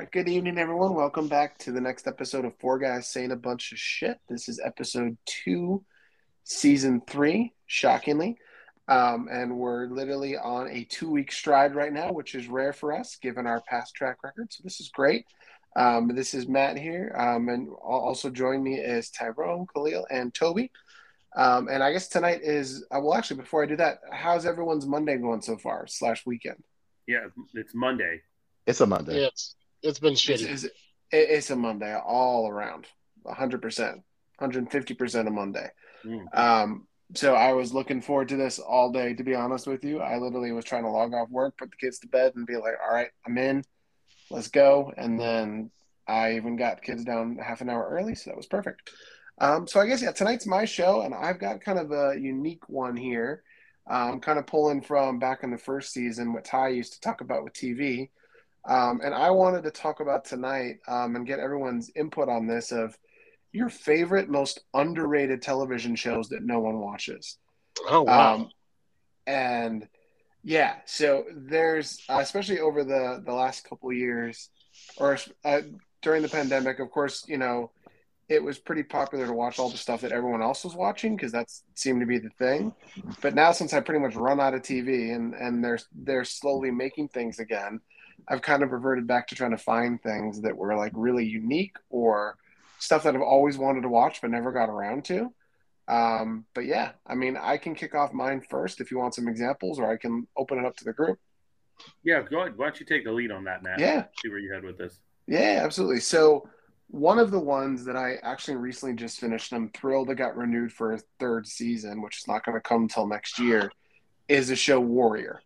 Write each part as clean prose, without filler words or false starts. Alright, good evening everyone. Welcome back to the next episode of Four Guys Saying a Bunch of Shit. This is episode 2, season 3, shockingly. And we're literally on a 2-week stride right now, which is rare for us given our past track record. So this is great. This is Matt here. And also joining me is Tyrone, Khalil, and Toby. And I guess tonight is, well actually before I do that, how's everyone's Monday going so far, / weekend? Yeah, it's Monday. It's a Monday. Yeah, it's been shitty. It's a Monday all around, 100%, 150% a Monday. Mm. So I was looking forward to this all day, to be honest with you. I literally was trying to log off work, put the kids to bed, and be like, all right, I'm in. Let's go. And then I even got kids down half an hour early, so that was perfect. So I guess, yeah, tonight's my show, and I've got kind of a unique one here. I'm kind of pulling from back in the first season what Ty used to talk about with TV. And I wanted to talk about tonight and get everyone's input on this of your favorite, most underrated television shows that no one watches. Oh, wow. And yeah, so there's, especially over the last couple years or during the pandemic, of course, you know, it was pretty popular to watch all the stuff that everyone else was watching because that seemed to be the thing. But now since I pretty much run out of TV and they're slowly making things again, I've kind of reverted back to trying to find things that were like really unique or stuff that I've always wanted to watch but never got around to. But yeah, I mean, I can kick off mine first if you want some examples, or I can open it up to the group. Yeah, go ahead. Why don't you take the lead on that, Matt? Yeah. See where you head with this. Yeah, absolutely. So one of the ones that I actually recently just finished, and I'm thrilled it got renewed for a third season, which is not going to come until next year, is the show Warrior.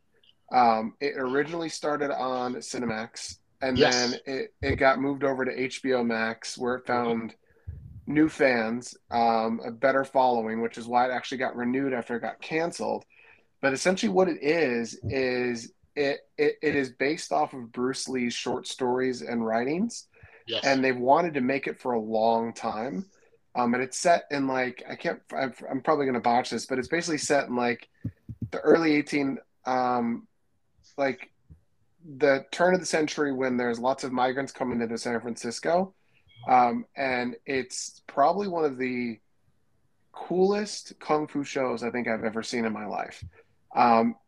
It originally started on Cinemax, and then it got moved over to HBO Max, where it found new fans, a better following, which is why it actually got renewed after it got canceled. But essentially what it is it is based off of Bruce Lee's short stories and writings, and they've wanted to make it for a long time. And it's set in, like, I'm probably going to botch this, but it's basically set in, like, the early 1800s, like the turn of the century when there's lots of migrants coming into San Francisco. And it's probably one of the coolest Kung Fu shows I think I've ever seen in my life.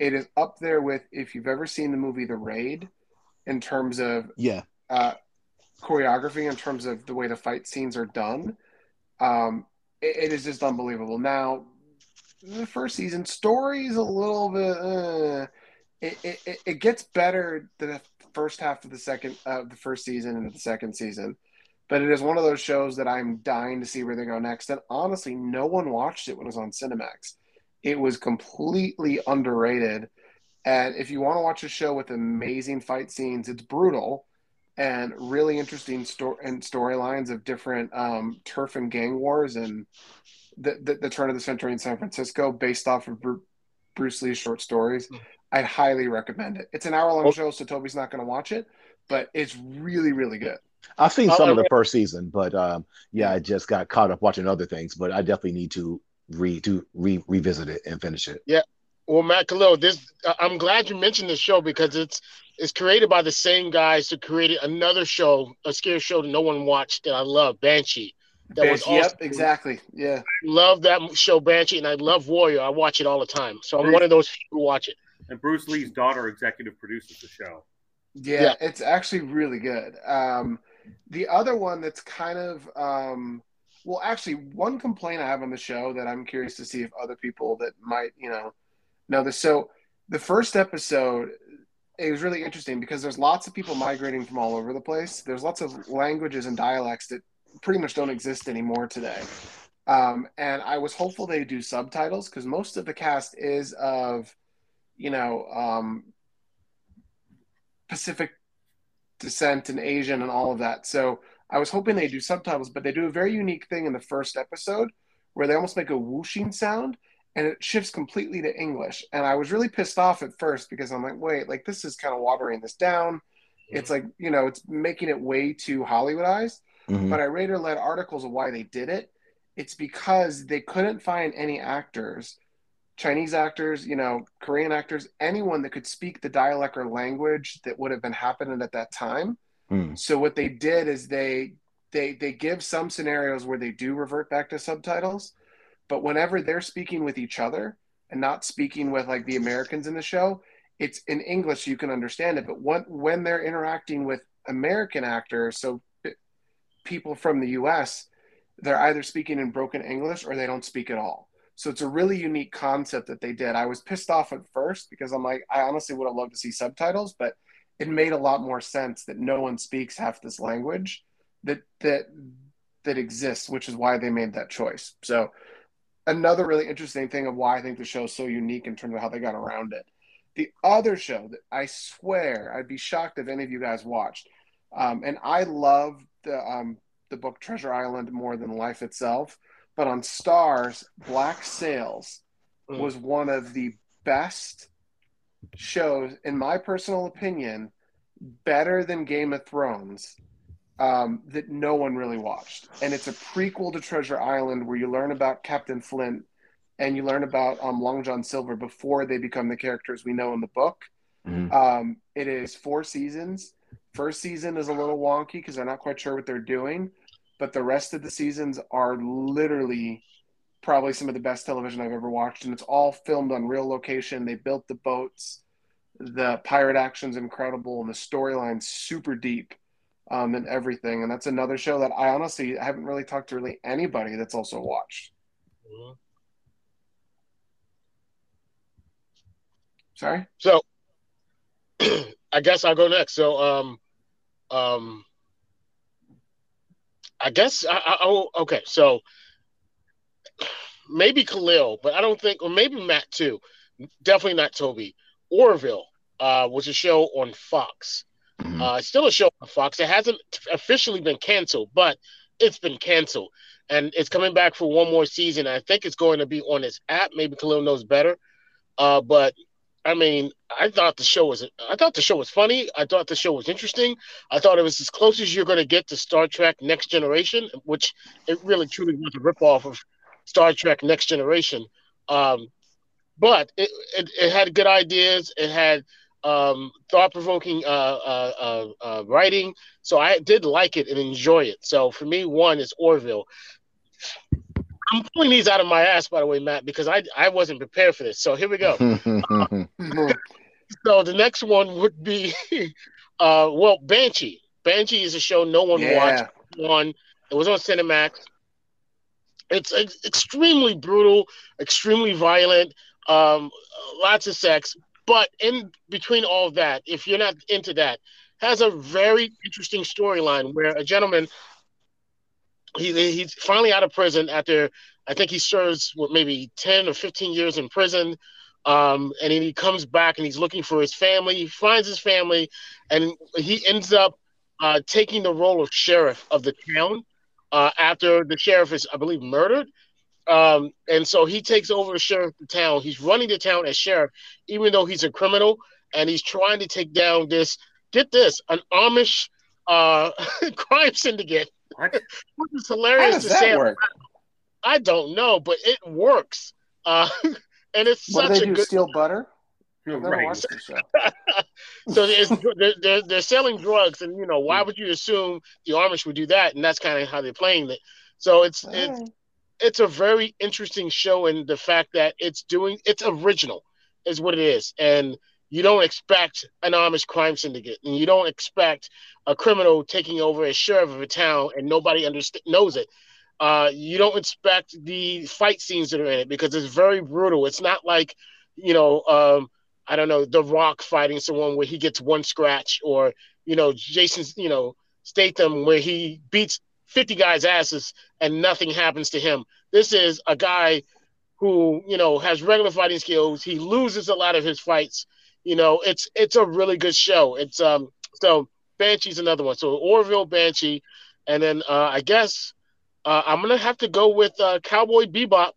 It is up there with, if you've ever seen the movie The Raid, in terms of choreography, in terms of the way the fight scenes are done. It is just unbelievable. Now, the first season story's a little bit. It gets better the first half of the first season and the second season, but it is one of those shows that I'm dying to see where they go next. And honestly, no one watched it when it was on Cinemax. It was completely underrated. And if you want to watch a show with amazing fight scenes, it's brutal, and really interesting storylines of different turf and gang wars and the turn of the century in San Francisco, based off of Bruce Lee's short stories, I'd highly recommend it. It's an hour-long show, so Toby's not going to watch it, but it's really, really good. I've seen some of the first season, but I just got caught up watching other things, but I definitely need to revisit it and finish it. Yeah. Well, Matt, Khalil, I'm glad you mentioned this show because it's created by the same guys who created another show, a scary show that no one watched that I love, Banshee. That was awesome. Yep, exactly. Yeah, I love that show, Banshee, and I love Warrior. I watch it all the time, so I'm one of those who watch it. And Bruce Lee's daughter executive produces the show. Yeah, it's actually really good. The other one that's kind of one complaint I have on the show that I'm curious to see if other people that might know this. So the first episode, it was really interesting because there's lots of people migrating from all over the place. There's lots of languages and dialects that pretty much don't exist anymore today. And I was hopeful they do subtitles because most of the cast is of, Pacific descent and Asian and all of that. So I was hoping they do subtitles, but they do a very unique thing in the first episode where they almost make a whooshing sound and it shifts completely to English. And I was really pissed off at first because I'm like, wait, like this is kind of watering this down. It's like, it's making it way too Hollywoodized. Mm-hmm. But I later read articles of why they did it. It's because they couldn't find any actors, Chinese actors, Korean actors, anyone that could speak the dialect or language that would have been happening at that time. So what they did is they give some scenarios where they do revert back to subtitles, but whenever they're speaking with each other and not speaking with like the Americans in the show, it's in English so you can understand it. But when they're interacting with American actors, so people from the US, they're either speaking in broken English or they don't speak at all. So it's a really unique concept that they did. I was pissed off at first because I'm like, I honestly would have loved to see subtitles, but it made a lot more sense that no one speaks half this language that exists, which is why they made that choice. So another really interesting thing of why I think the show is so unique in terms of how they got around it. The other show that I swear I'd be shocked if any of you guys watched, and I love the book Treasure Island more than life itself, but on Starz, Black Sails was one of the best shows, in my personal opinion, better than Game of Thrones, that no one really watched. And it's a prequel to Treasure Island where you learn about Captain Flint and you learn about Long John Silver before they become the characters we know in the book. It is 4 seasons. First season is a little wonky because they're not quite sure what they're doing, but the rest of the seasons are literally probably some of the best television I've ever watched, and it's all filmed on real location. They built the boats. The pirate action's incredible, and the storyline's super deep, and everything. And that's another show that I honestly haven't really talked to really anybody that's also watched. Sorry? So, I guess I'll go next. So, I guess okay. So maybe Khalil, but I don't think, or maybe Matt too. Definitely not Toby. Orville was a show on Fox. It's still a show on Fox. It hasn't officially been canceled, but it's been canceled, and it's coming back for one more season. I think it's going to be on its app. Maybe Khalil knows better. But I mean, I thought the show was funny. I thought the show was interesting. I thought it was as close as you're going to get to Star Trek: Next Generation, which it really truly was a ripoff of Star Trek: Next Generation. But it had good ideas. It had thought-provoking writing. So I did like it and enjoy it. So for me, one is Orville. I'm pulling these out of my ass, by the way, Matt, because I wasn't prepared for this. So here we go. So the next one would be, Banshee. Banshee is a show no one watched. It was on Cinemax. It's extremely brutal, extremely violent, lots of sex. But in between all that, if you're not into that, has a very interesting storyline where a gentleman – He's finally out of prison after I think he serves maybe 10 or 15 years in prison. And then he comes back and he's looking for his family. He finds his family and he ends up taking the role of sheriff of the town after the sheriff is, I believe, murdered. And so he takes over the sheriff of the town. He's running the town as sheriff, even though he's a criminal. And he's trying to take down an Amish crime syndicate. What? Which is hilarious to say. Work? I don't know, but it works, and it's such a good. Steal butter? Right. So they're selling drugs, and you know why would you assume the Amish would do that? And that's kind of how they're playing it. So it's a very interesting show, and the fact that it's original is what it is, and you don't expect an Amish crime syndicate, and you don't expect a criminal taking over as sheriff of a town, and nobody knows it. You don't expect the fight scenes that are in it because it's very brutal. It's not like, I don't know, The Rock fighting someone where he gets one scratch, or Jason, Statham where he beats 50 guys' asses and nothing happens to him. This is a guy who has regular fighting skills. He loses a lot of his fights. It's a really good show. It's so Banshee's another one. So Orville, Banshee, and then I guess I'm gonna have to go with Cowboy Bebop,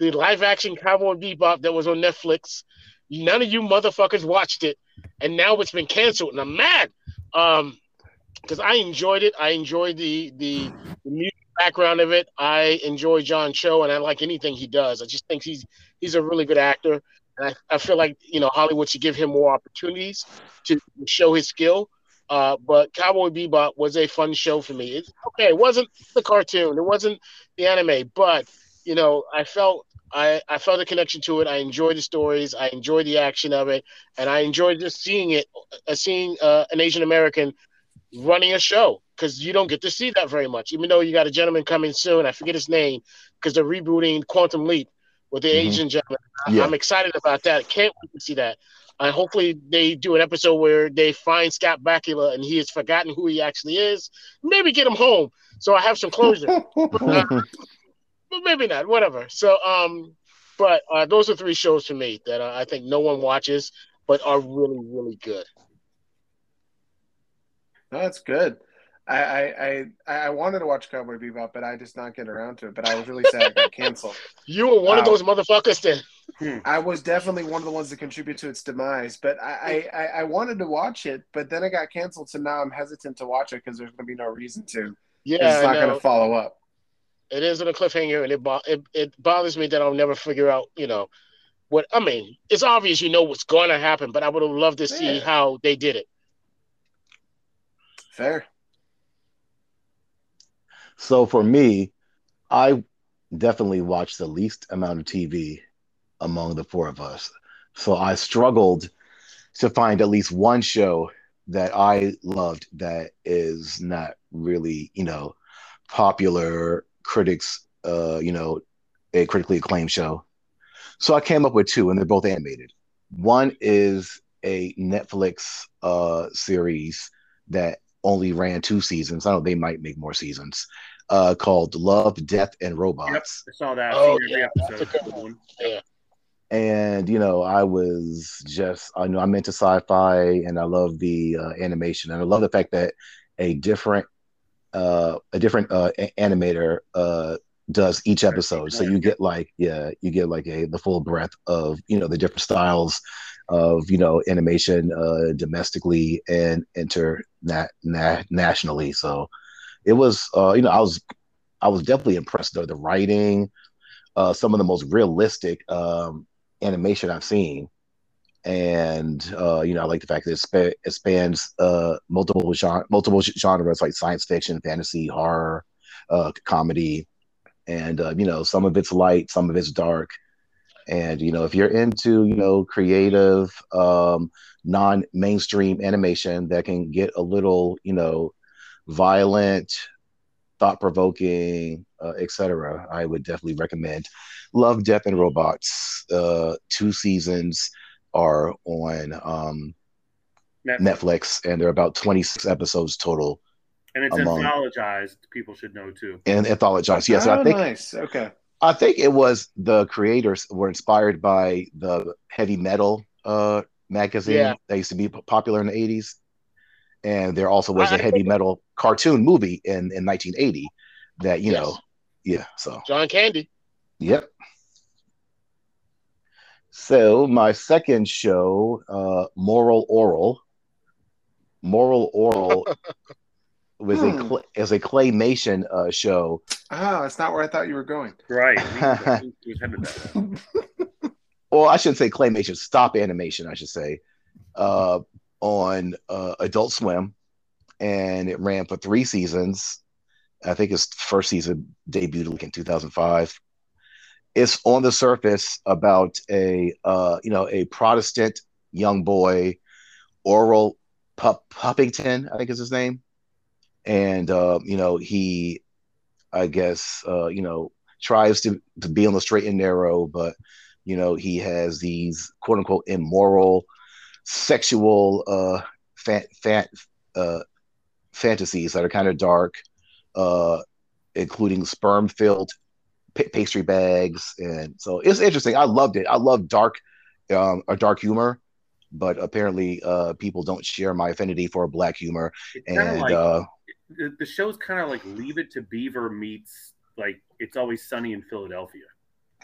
the live action Cowboy Bebop that was on Netflix. None of you motherfuckers watched it, and now it's been canceled, and I'm mad because I enjoyed it. I enjoyed the music background of it. I enjoy John Cho, and I like anything he does. I just think he's a really good actor. And I feel like, Hollywood should give him more opportunities to show his skill. But Cowboy Bebop was a fun show for me. It wasn't the cartoon, it wasn't the anime, but you know, I felt a connection to it. I enjoyed the stories, I enjoyed the action of it, and I enjoyed just seeing an Asian American running a show, because you don't get to see that very much. Even though you got a gentleman coming soon, I forget his name, because they're rebooting Quantum Leap with the Asian gentleman. Yeah. I'm excited about that. Can't wait to see that. And hopefully they do an episode where they find Scott Bakula and he has forgotten who he actually is. Maybe get him home so I have some closure. But maybe not. Whatever. So, but those are three shows for me that I think no one watches but are really, really good. No, that's good. I wanted to watch Cowboy Bebop, but I just not get around to it. But I was really sad it got canceled. You were one of those motherfuckers then. I was definitely one of the ones that contribute to its demise. But I wanted to watch it, but then it got canceled, so now I'm hesitant to watch it because there's going to be no reason to. Yeah, it's not going to follow up. It is on a cliffhanger, and it bothers me that I'll never figure out, you know, what I mean. It's obvious you know what's going to happen, but I would have loved to see how they did it. Fair. So for me, I definitely watched the least amount of TV among the four of us. So I struggled to find at least one show that I loved that is not really, you know, popular critics, you know, a critically acclaimed show. So I came up with two, and they're both animated. One is a Netflix series that only ran 2 seasons. I don't know, they might make more seasons. Called Love, Death, and Robots. Yep, I saw that. Oh, yeah, that's a good one. Yeah. And, you know, I was just, I know I'm into sci-fi, and I love the animation. And I love the fact that a different animator does each episode. So you get the full breadth of, you know, the different styles of, you know, animation domestically and internationally. So it was, you know, I was definitely impressed with the writing, some of the most realistic animation I've seen. And, you know, I like the fact that it spans multiple genres, like science fiction, fantasy, horror, comedy. And, you know, some of it's light, some of it's dark. And, you know, if you're into, you know, creative, non-mainstream animation that can get a little, you know, violent, thought-provoking, etc., I would definitely recommend Love, Death, and Robots. 2 seasons are on Netflix, and there are about 26 episodes total. And it's anthologized. People should know too. And anthologized, yes. Oh, I think, nice. Okay. I think it was the creators were inspired by the Heavy Metal magazine that used to be popular in the 80s. And there also was a Heavy Metal cartoon movie in 1980 that, you know, so. John Candy. Yep. So my second show, Moral Orel. Moral Orel was a claymation show. Oh, that's not where I thought you were going. Right. Well, I shouldn't say claymation. Stop animation, I should say. On Adult Swim, and it ran for 3 seasons. I think its first season debuted like in 2005. It's on the surface about a Protestant young boy, Oral Puppington, I think is his name, and you know, he, I guess, you know, tries to be on the straight and narrow, but you know, he has these quote unquote immoral sexual fantasies that are kind of dark, including sperm-filled pastry bags, and so it's interesting. I loved it. I love dark humor, but apparently people don't share my affinity for black humor. And like, the show's kind of like Leave It to Beaver meets like It's Always Sunny in Philadelphia.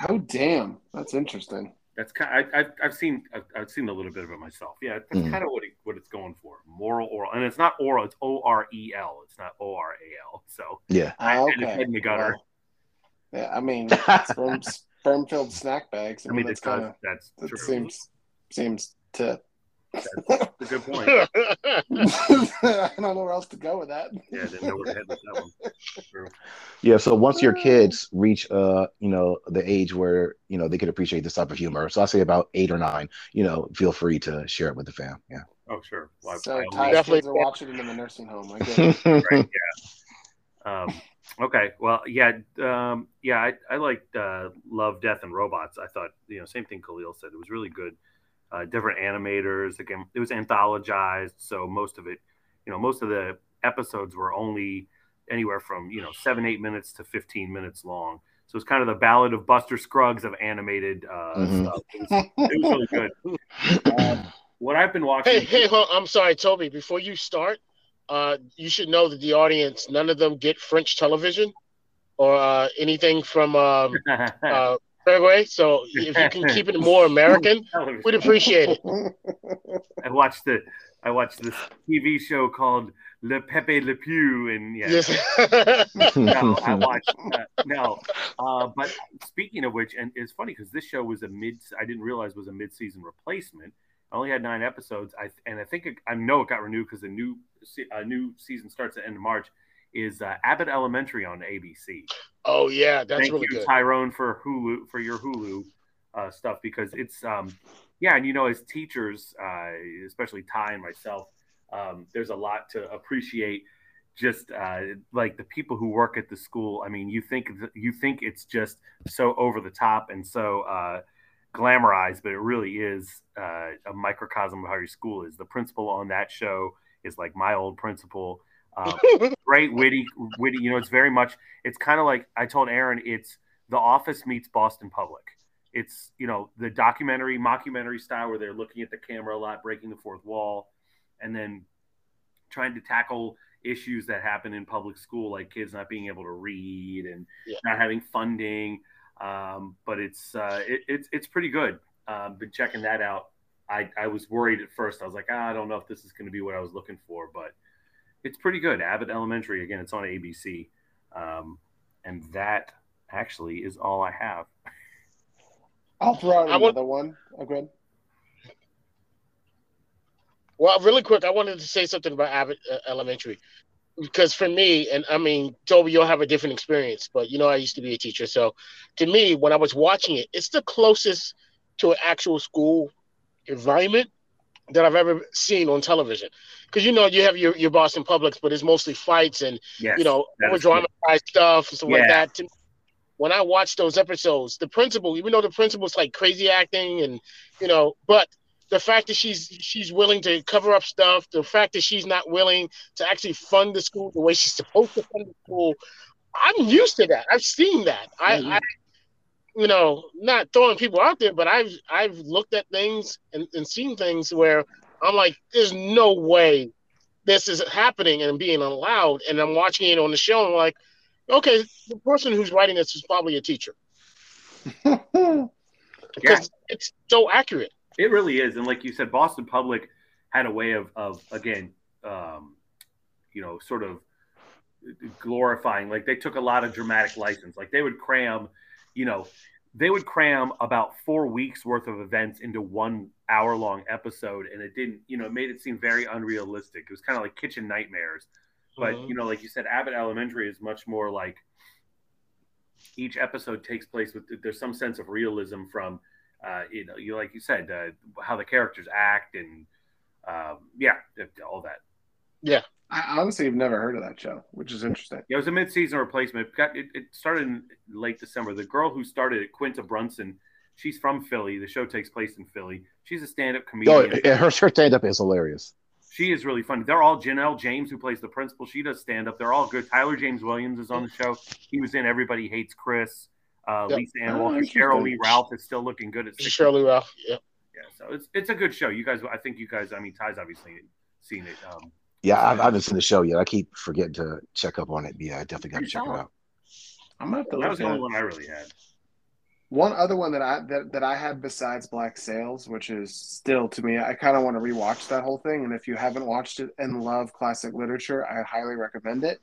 Oh, damn, that's interesting. That's kind of, I've seen a little bit of it myself. Yeah, that's kind of what it's going for. Moral Orel, and it's not oral. It's O-R-E-L. It's not O-R-A-L. So yeah, I head in the gutter. Well, yeah, I mean, sperm-filled snack bags. I mean, it's kind of that seems to. That's a good point. nowhere else to go with that. Yeah, I didn't know where to head with that one. Sure. Yeah, so once your kids reach, the age where, they could appreciate this type of humor. So I say about 8 or 9, feel free to share it with the fam. Yeah. Oh, sure. Well, so Ty's definitely are watching it in the nursing home. I get it. Right, yeah. Okay. Well, yeah. I liked Love, Death, and Robots. I thought, same thing Khalil said. It was really good. Different animators. Again, it was anthologized, so most of the episodes were only anywhere from 7-8 minutes to 15 minutes long. So it's kind of the Ballad of Buster Scruggs of animated stuff. It was really good. What I've been watching. Hey, hold on. I'm sorry, Toby. Before you start, you should know that the audience, none of them get French television or anything from. Anyway, so if you can keep it more American, we'd appreciate it. I watched this TV show called Le Pepe Le Pew, and yeah. Yes. But speaking of which, and it's funny because this show was I didn't realize was a mid-season replacement. I only had 9 episodes, and I think I know it got renewed because a new season starts at the end of March. Is Abbott Elementary on ABC. Oh yeah, that's really good. Thank you, Tyrone, for your Hulu stuff, because it's as teachers, especially Ty and myself, there's a lot to appreciate. Just like the people who work at the school. I mean, you think it's just so over the top and so glamorized, but it really is a microcosm of how your school is. The principal on that show is like my old principal. Great, witty. It's very much. It's kind of like I told Aaron. It's The Office meets Boston Public. It's the documentary, mockumentary style where they're looking at the camera a lot, breaking the fourth wall, and then trying to tackle issues that happen in public school, like kids not being able to read and not having funding. But it's pretty good. Been checking that out. I was worried at first. I was like, I don't know if this is going to be what I was looking for, but. It's pretty good. Abbott Elementary, again, it's on ABC. And that actually is all I have. I'll throw out another one. Oh, good. Well, really quick, I wanted to say something about Abbott Elementary. Because for me, and I mean, Toby, you'll have a different experience, but I used to be a teacher. So to me, when I was watching it, it's the closest to an actual school environment that I've ever seen on television. Because, you have your Boston Publics, but it's mostly fights and, overdramatized stuff and stuff like that. When I watched those episodes, the principal, even though the principal's like crazy acting and, but the fact that she's willing to cover up stuff, the fact that she's not willing to actually fund the school the way she's supposed to fund the school, I'm used to that. I've seen that. I not throwing people out there, but I've looked at things and seen things where I'm like, there's no way this is happening and being allowed. And I'm watching it on the show. And I'm like, okay, the person who's writing this is probably a teacher. Because it's so accurate. It really is. And like you said, Boston Public had a way of again, sort of glorifying. Like they took a lot of dramatic license. Like they would cram... they would cram about 4 weeks worth of events into 1 hour-long episode, and it didn't, it made it seem very unrealistic. It was kind of like Kitchen Nightmares. But, like you said, Abbott Elementary is much more like each episode takes place with, there's some sense of realism from, like you said, how the characters act and, all that. Yeah. I honestly have never heard of that show, which is interesting. Yeah, it was a mid-season replacement. It started in late December. The girl who started it, Quinta Brunson, she's from Philly. The show takes place in Philly. She's a stand-up comedian. Oh, her stand-up is hilarious. She is really funny. They're all Janelle James, who plays the principal. She does stand-up. They're all good. Tyler James Williams is on the show. He was in Everybody Hates Chris. Lisa Ann Walker. Cheryl Lee Ralph is still looking good at 60. Cheryl Lee Ralph, yeah. Yeah, so it's a good show. You guys, I think you guys, I mean, Ty's obviously seen it. Yeah, I haven't seen the show yet. I keep forgetting to check up on it. Yeah, I definitely got to check it out. I'm gonna have to. That was the only one I really had. One other one that I had besides Black Sails, which is still to me, I kind of want to rewatch that whole thing. And if you haven't watched it and love classic literature, I highly recommend it.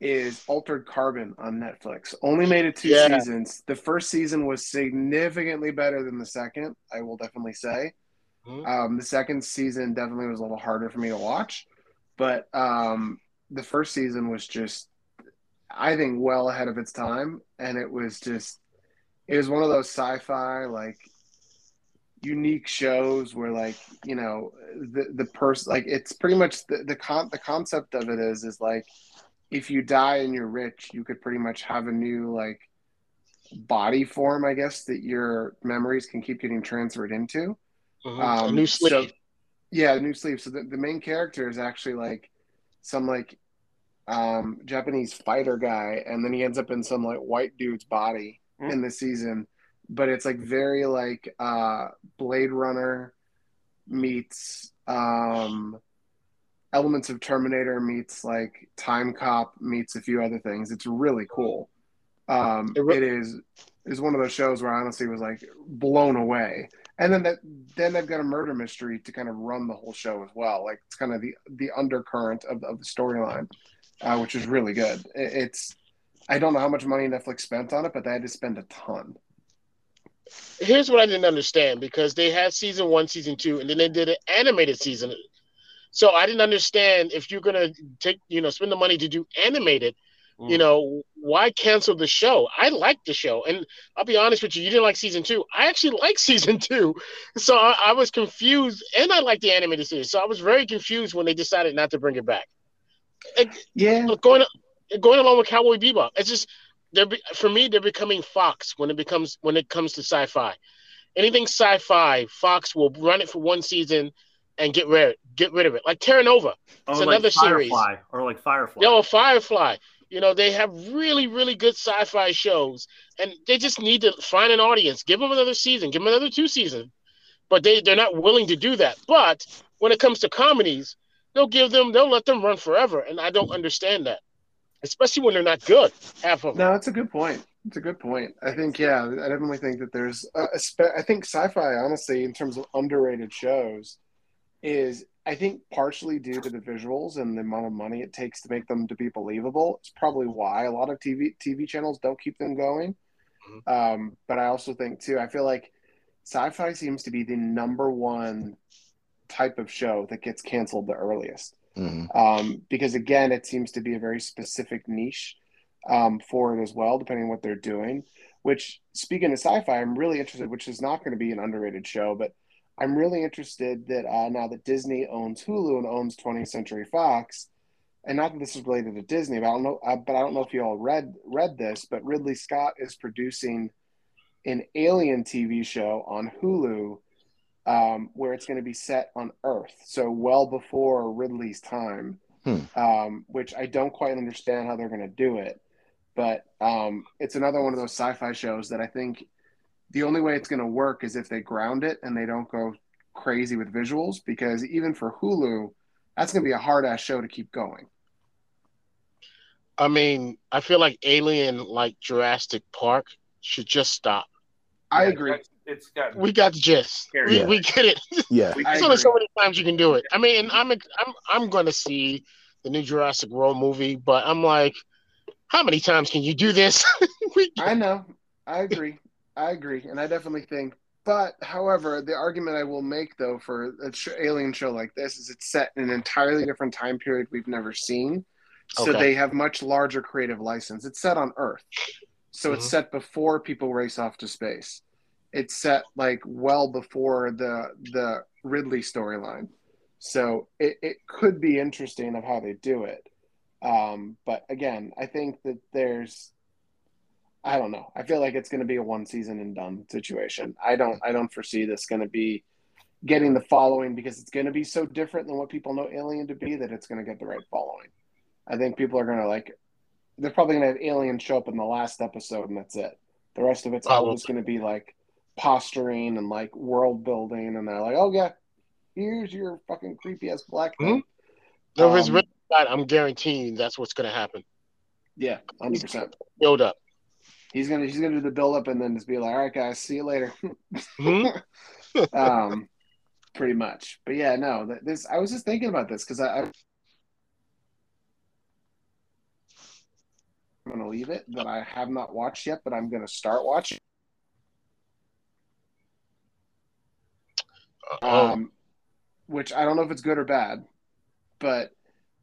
Is Altered Carbon on Netflix? Only made it 2 seasons. The first season was significantly better than the second. I will definitely say. The second season definitely was a little harder for me to watch, But the first season was just, I think, well ahead of its time. And it was just, it was one of those sci-fi, like, unique shows where, like, you know, the person, like, it's pretty much the concept of it is like, if you die and you're rich, you could pretty much have a new, like, body form, I guess, that your memories can keep getting transferred into. Mm-hmm. A new sleeve. Yeah, a new sleeve. So the main character is actually, like, some, like, Japanese fighter guy, and then he ends up in some, like, white dude's body in the season. But it's, like, very, like, Blade Runner meets elements of Terminator meets, like, Time Cop meets a few other things. It's really cool. It is one of those shows where I honestly was, like, blown away. And then they've got a murder mystery to kind of run the whole show as well. Like, it's kind of the undercurrent of the storyline, which is really good. It's I don't know how much money Netflix spent on it, but they had to spend a ton. Here's what I didn't understand, because they had season 1, season 2, and then they did an animated season. So I didn't understand, if you're gonna take, you know, spend the money to do animated, you know, why cancel the show? I liked the show. And I'll be honest with you, you didn't like season 2. I actually like season 2. So I was confused, and I liked the animated series. So I was very confused when they decided not to bring it back. Yeah. Going along with Cowboy Bebop, it's just, for me, they're becoming Fox when it comes to sci-fi. Anything sci-fi, Fox will run it for one season and get rid of it. Like Terra Nova. It's another series. Or like Firefly. No, Firefly. You know, they have really, really good sci-fi shows, and they just need to find an audience. Give them another season. Give them another 2 seasons. But they're not willing to do that. But when it comes to comedies, they'll let them run forever, and I don't understand that, especially when they're not good, half of them. No, that's a good point. It's a good point. I think, yeah, I definitely think that there's I think sci-fi, honestly, in terms of underrated shows, is – I think partially due to the visuals and the amount of money it takes to make them to be believable. It's probably why a lot of TV channels don't keep them going. But I also think too, I feel like sci-fi seems to be the number one type of show that gets canceled the earliest. Mm-hmm. Because again, it seems to be a very specific niche for it as well, depending on what they're doing, which, speaking of sci-fi, I'm really interested, which is not going to be an underrated show, but I'm really interested that now that Disney owns Hulu and owns 20th Century Fox, and not that this is related to Disney, but I don't know if you all read this, but Ridley Scott is producing an Alien TV show on Hulu, where it's going to be set on Earth, so well before Ridley's time, which I don't quite understand how they're going to do it, but it's another one of those sci-fi shows that I think the only way it's going to work is if they ground it and they don't go crazy with visuals, because even for Hulu, that's going to be a hard-ass show to keep going. I mean, I feel like Alien, like Jurassic Park, should just stop. I agree. We got the gist. Yeah. We get it. Yeah, there's only so many times you can do it. I mean, I'm going to see the new Jurassic World movie, but I'm like, how many times can you do this? I know. I agree. I agree, and I definitely think. But, however, the argument I will make, though, for an Alien show like this is it's set in an entirely different time period we've never seen, so they have much larger creative license. It's set on Earth, so it's set before people race off to space. It's set, like, well before the Ridley storyline, so it could be interesting of how they do it. But, again, I think that there's... I don't know. I feel like it's going to be a one season and done situation. I don't foresee this going to be getting the following, because it's going to be so different than what people know Alien to be that it's going to get the right following. I think people are going to like. They're probably going to have Alien show up in the last episode, and that's it. The rest of it's always going to be like posturing and like world building, and they're like, "Oh yeah, here's your fucking creepy ass black thing." No, if it's written, I'm guaranteeing that's what's going to happen. Yeah, 100%. Build up. He's gonna do the build up and then just be like, all right guys, see you later. Pretty much. But yeah, no, this I was just thinking about this because I'm gonna leave it that I have not watched yet, but I'm gonna start watching. Which I don't know if it's good or bad, but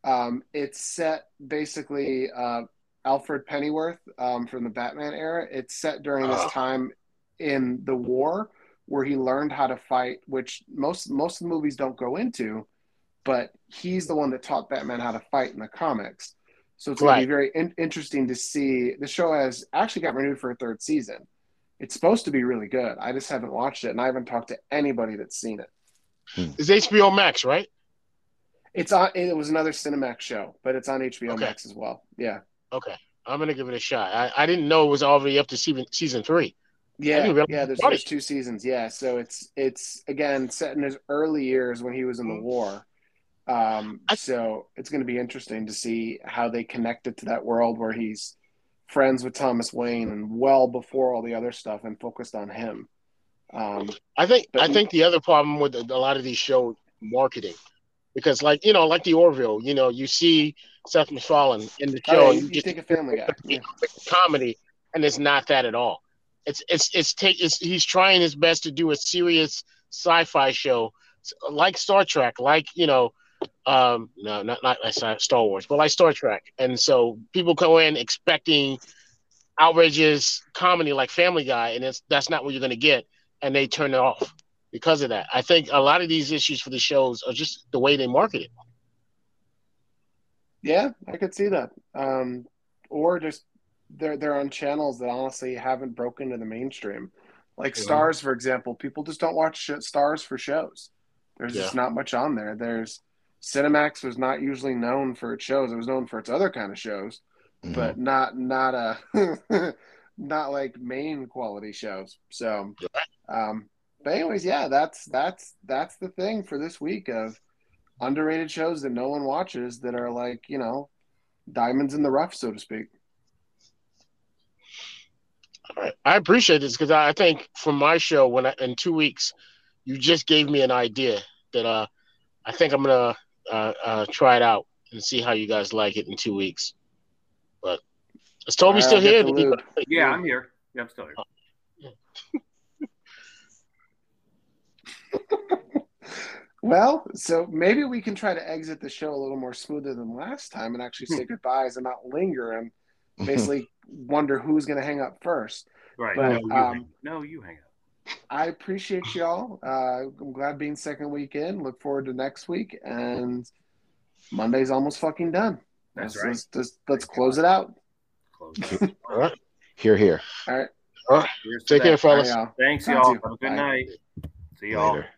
It's set basically Alfred Pennyworth from the Batman era. It's set during this time in the war where he learned how to fight, which most of the movies don't go into, but he's the one that taught Batman how to fight in the comics. So it's going to be very interesting to see. The show has actually got renewed for a third season. It's supposed to be really good. I just haven't watched it, and I haven't talked to anybody that's seen it. It's HBO Max, right? It's on. It was another Cinemax show, but it's on HBO Max as well. Yeah. Okay, I'm gonna give it a shot. I didn't know it was already up to season 3. Yeah, there's 2 seasons. Yeah, so it's again set in his early years when he was in the war. So it's gonna be interesting to see how they connect it to that world where he's friends with Thomas Wayne and well before all the other stuff and focused on him. I think the other problem with a lot of these show marketing. Because, like the Orville, you see Seth MacFarlane in the show. You think of Family Guy, comedy, and it's not that at all. He's trying his best to do a serious sci-fi show, like Star Trek, like not Star Wars, but like Star Trek. And so people go in expecting outrageous comedy like Family Guy, and that's not what you're going to get, and they turn it off. Because of that, I think a lot of these issues for the shows are just the way they market it. Yeah, I could see that. Or just they're on channels that honestly haven't broken into the mainstream. Like Starz, for example, people just don't watch Starz for shows. There's just not much on there. There's Cinemax was not usually known for its shows. It was known for its other kind of shows, but not like main quality shows. So, but anyways, yeah, that's the thing for this week of underrated shows that no one watches that are like, diamonds in the rough, so to speak. All right. I appreciate this because I think for my show, in 2 weeks, you just gave me an idea that I think I'm going to try it out and see how you guys like it in 2 weeks. But is Toby still here? Yeah, I'm here. Yeah, I'm still here. Yeah. Well, so maybe we can try to exit the show a little more smoother than last time and actually say goodbyes and not linger and basically wonder who's going to hang up first. Right. But, you hang up. I appreciate y'all. I'm glad being second week in. Look forward to next week. And Monday's almost fucking done. That's right. Let's close it out. Close it. All right. Hear. All right. Take care, fellas. Thanks, y'all. Have a good night. See y'all. Later.